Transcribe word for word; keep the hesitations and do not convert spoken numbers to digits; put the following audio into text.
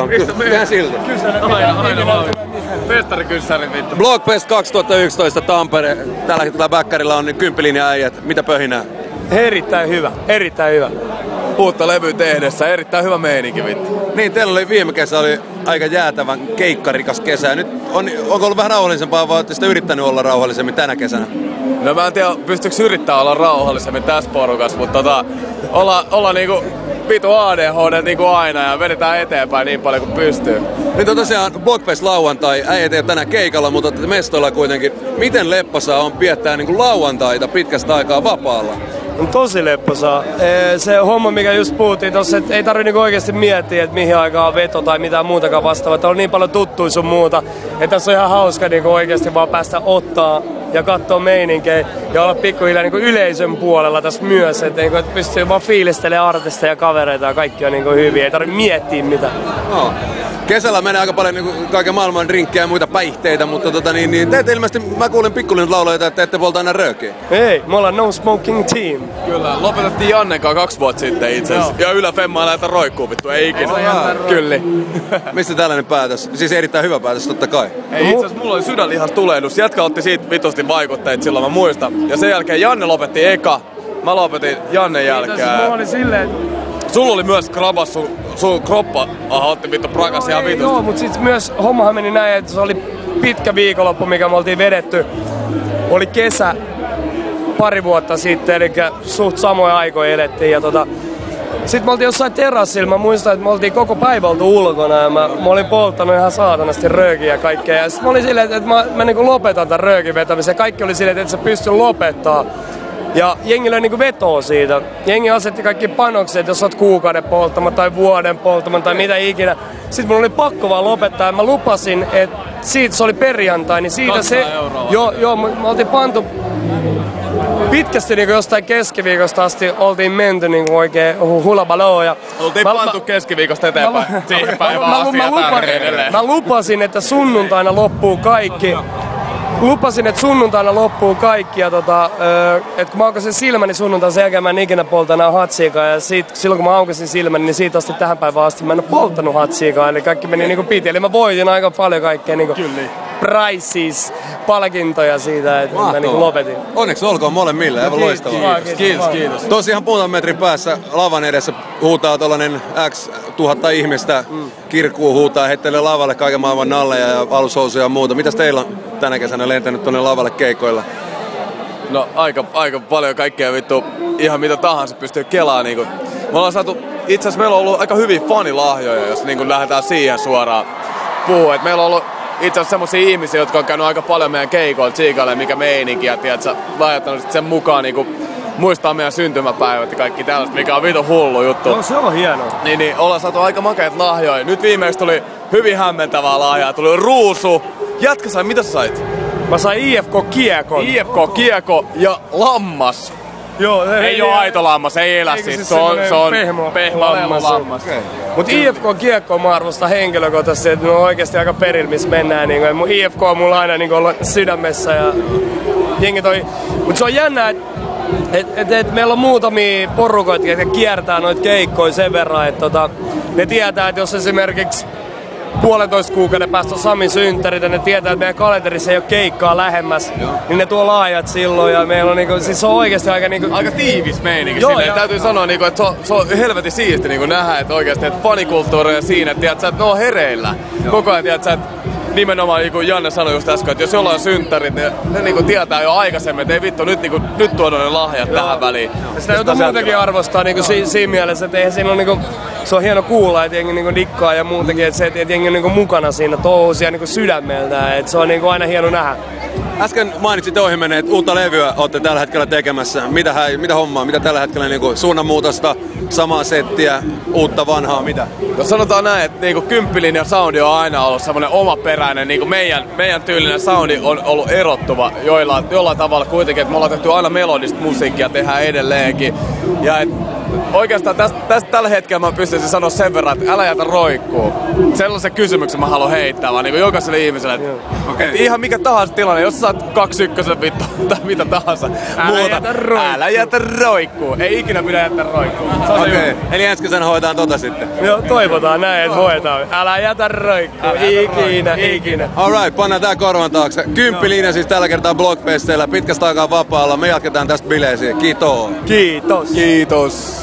on, kyllä silti. Aina, aina, aina. Festari-kyssäri vittu. Blockfest kaksituhattayksitoista Tampere. Tällä hetkellä Bäkkärillä on kymppilinja äijät. Mitä pöhinää? Erittäin hyvä, erittäin hyvä. Uutta levyä tehdessä, erittäin hyvä meininki vittu. Niin, teillä oli viime kesä oli aika jäätävän keikkarikas kesä. Nyt on, onko ollut vähän rauhallisempaa, vai ootte sitä yrittänyt olla rauhallisemmin tänä kesänä? No mä en tiedä, pystyykö yrittää olla rauhallisemmin tässä porukassa, mutta tota, olla, olla niinku vitu A D H D niinku aina ja vedetään eteenpäin niin paljon kuin pystyy. Nyt on tosiaan Blockfest lauantai, äijät ei ole tänään keikalla, mutta mestoilla kuitenkin. Miten lepposaa on viettää niinku lauantaita pitkästä aikaa vapaalla? On tosi lepposaa. Se homma, mikä just puhuttiin tossa, että ei tarvitse niinku oikeasti miettiä, että mihin aikaan on veto tai mitään muutakaan vastaavaa. Täällä on niin paljon tuttuja sun muuta, että tässä on ihan hauska niinku oikeasti vaan päästä ottaa ja katsoa meininkejä ja olla pikkuhiljaa niinku yleisön puolella tässä myös. Että niinku, et pystyy vaan fiilistelemään artisteja ja kavereita ja kaikki on niinku hyviä, ei tarvitse miettiä mitään. No. Kesällä menee aika paljon niinku kaiken maailman drinkkejä ja muita päihteitä, mutta tota niin, niin te ette ilmeisesti, mä kuulin pikkulin lauloita, että ette polta aina röökiä. Ei, me ollaan No Smoking Team. Kyllä, lopetettiin Jannenkaan kaksi vuotta sitten itse asiassa. Ja Ylä Femmaa näitä roikkuu vittu, ei ikinä. Kyllä. Mistä tällainen päätös? Siis erittäin hyvä päätös totta kai. Ei itse asiassa mulla oli sydänlihastulehdus, jätkä otti siitä vitusti vaikutteita silloin, mä muistan. Ja sen jälkeen Janne lopetti eka, mä lopetin Jannen jälkeen. Mulla oli silleen. Sulla oli myös krabas sun, sun kroppa, aha, otti vittu prakas ihan vitusti. Joo, mut sit myös hommahan meni näin, että se oli pitkä viikonloppu, mikä me oltiin vedetty. Oli kesä pari vuotta sitten, eli suht samoja aikoja elettiin. Ja tota, sit me oltiin jossain terassilla, mä muistan, että me oltiin koko päivä oltu ulkona ja mä, mä olin polttanut ihan saatanasti röökiä ja kaikkea. Ja sit mä olin silleen, että mä, mä niinku lopetan tän röökin vetämisen. Kaikki oli silleen, että et sä pysty lopettaa. Ja jengi löi niinku vetoa siitä. Jengi asetti kaikki panokset, jos oot kuukauden polttama tai vuoden polttama tai mitä ikinä. Sitten mun oli pakko vaan lopettaa ja mä lupasin, että siitä se oli perjantai, niin siitä se... Joo, joo, me oltiin pantu pitkästi niinku jostain keskiviikosta asti oltiin menty niinku oikein hulabaloon ja... Oltiin mä, pantu mä, keskiviikosta eteenpäin, mä, siihen päivään asti mä, mä, mä, mä lupasin, että sunnuntaina loppuu kaikki. Lupasin, että sunnuntaina loppuu kaikki ja tota, että kun mä aukasin silmäni sunnuntaina, sen jälkeen mä en ikinä polta enää hatsiikaa ja siitä, silloin kun mä aukasin silmäni, niin siitä asti tähän päivään asti mä en ole polttanut hatsiikaa, eli kaikki meni niinku piti, eli mä voitin aika paljon kaikkea niinku prizes, palkintoja siitä, että mä niinku lopetin. Onneksi olkoon molemmille, aivan loistavaa. Kiitos, kiitos, kiitos. Tosiaan puolen metrin päässä lavan edessä huutaa tollanen X tuhatta ihmistä, mm. kirkkuu huutaa, heittelee lavalle kaiken maailman nalleja ja alushousuja ja muuta. Mitäs teillä on tänä kesänä lentänyt tuonne lavalle keikoilla? No aika, aika paljon kaikkea vittu, ihan mitä tahansa pystyy kelaamaan. Niin me ollaan saatu, itse asiassa meillä on ollut aika hyviä fanilahjoja, jos niin lähdetään siihen suoraan puhumaan. Et meillä on ollut itse asiassa semmosia ihmisiä, jotka on käynyt aika paljon meidän keikoilla tsiikalle, mikä meininkiä, tiedätkö, laajattanut sen mukaan niinku muistaa meidän syntymäpäivät ja kaikki tällaista, mikä on vitun hullu juttu. No se on hienoa. Niin, niin ollaan saatu aika makeat lahjoja. Nyt viimeksi tuli hyvin hämmentävää lahjaa. Tuli ruusu. Jätkä sai, mitä sä sait? Mä sain I F K-kiekon. I F K-kiekko ja lammas. Joo, ei, ei ole aito lammas, ei elä siitä. Se on, se on pehmo, pehmo lammas. lammas. Okay. Mutta I F K-kiekko mä arvostan henkilökohtaisesti, että me on oikeasti aika perillä, missä mennään. Niin mun I F K on mulla aina niin ollut sydämessä ja jengi toi. Mutta se on jännä, Et, et, et meillä on muutamia porukoita, jotka kiertää noita keikkoja sen verran, että tota, ne tietää, että jos esimerkiksi puolentoista kuukauden päästä on Samin synttärit ja ne tietää, että meidän kalenterissa ei ole keikkaa lähemmäs, joo, niin ne tuo laajat silloin ja meillä on niinku, siis se on oikeesti aika niinku... Aika tiivis meininki joo, sinne. Täytyy sanoa niinku, että se on, se on helvetin siisti niinku nähdä, että oikeesti, että fanikulttuuria siinä, että tiedät sä, että ne on hereillä. Joo. Koko ajan tiedät sä, että nimenomaan niin kuin Janne sanoi just äsken, että jos jollain on synttärit, niin ne niin kuin tietää jo aikaisemmin, että ei vittu, nyt, niin kuin, nyt tuodaan ne lahjat joo, tähän väliin. Ja sitä joutuu muutenkin arvostaa niin kuin si- siinä mielessä, että eihän siinä ole, niin kuin, se on hieno kuulla, että jengi niin kuin dikkaa ja muutenkin, että, se, että jengi on niin kuin mukana siinä touhusia niin kuin sydämeltään, että se on niin kuin aina hieno nähdä. Äsken mainitsit ohimenne, että uutta levyä olette tällä hetkellä tekemässä. Mitä, mitä hommaa? Mitä tällä hetkellä niin kuin suunnanmuutosta, samaa settiä, uutta vanhaa, mitä? No sanotaan näin, että niin kuin kymppilinja soundi on aina ollut semmoinen omaperäinen, niin kuin meidän, meidän tyylinen soundi on ollut erottuva joilla, jollain tavalla kuitenkin, että me ollaan tehty aina melodista musiikkia, tehdään edelleenkin. Ja et, oikeastaan tästä, tästä tällä hetkellä mä pystyisin sanoa sen verran, että älä jätä roikkuu. Sellaisen kysymyksen mä haluan heittää vaan niin kuin jokaiselle ihmiselle. Että okay. Et ihan mikä tahansa tilanne, jos sä oot kaksi ykkösen vittu tai mitä tahansa älä muuta, jätä älä jätä roikkuu. Ei ikinä pidä jättää roikkuu. Okei, okay. Eli ensi kesänä hoidetaan tota sitten. Joo, toivotaan näin, että hoidetaan. Älä jätä roikkuu, älä jätä ikinä, roikkuu. ikinä. Alright, pannaan tää korvan taakse. Kymppilinja siis tällä kertaa Blockfesteillä, pitkästä aikaa vapaalla. Me jatketaan tästä bileisiin. Kiitos. Kiitos. Kiitos.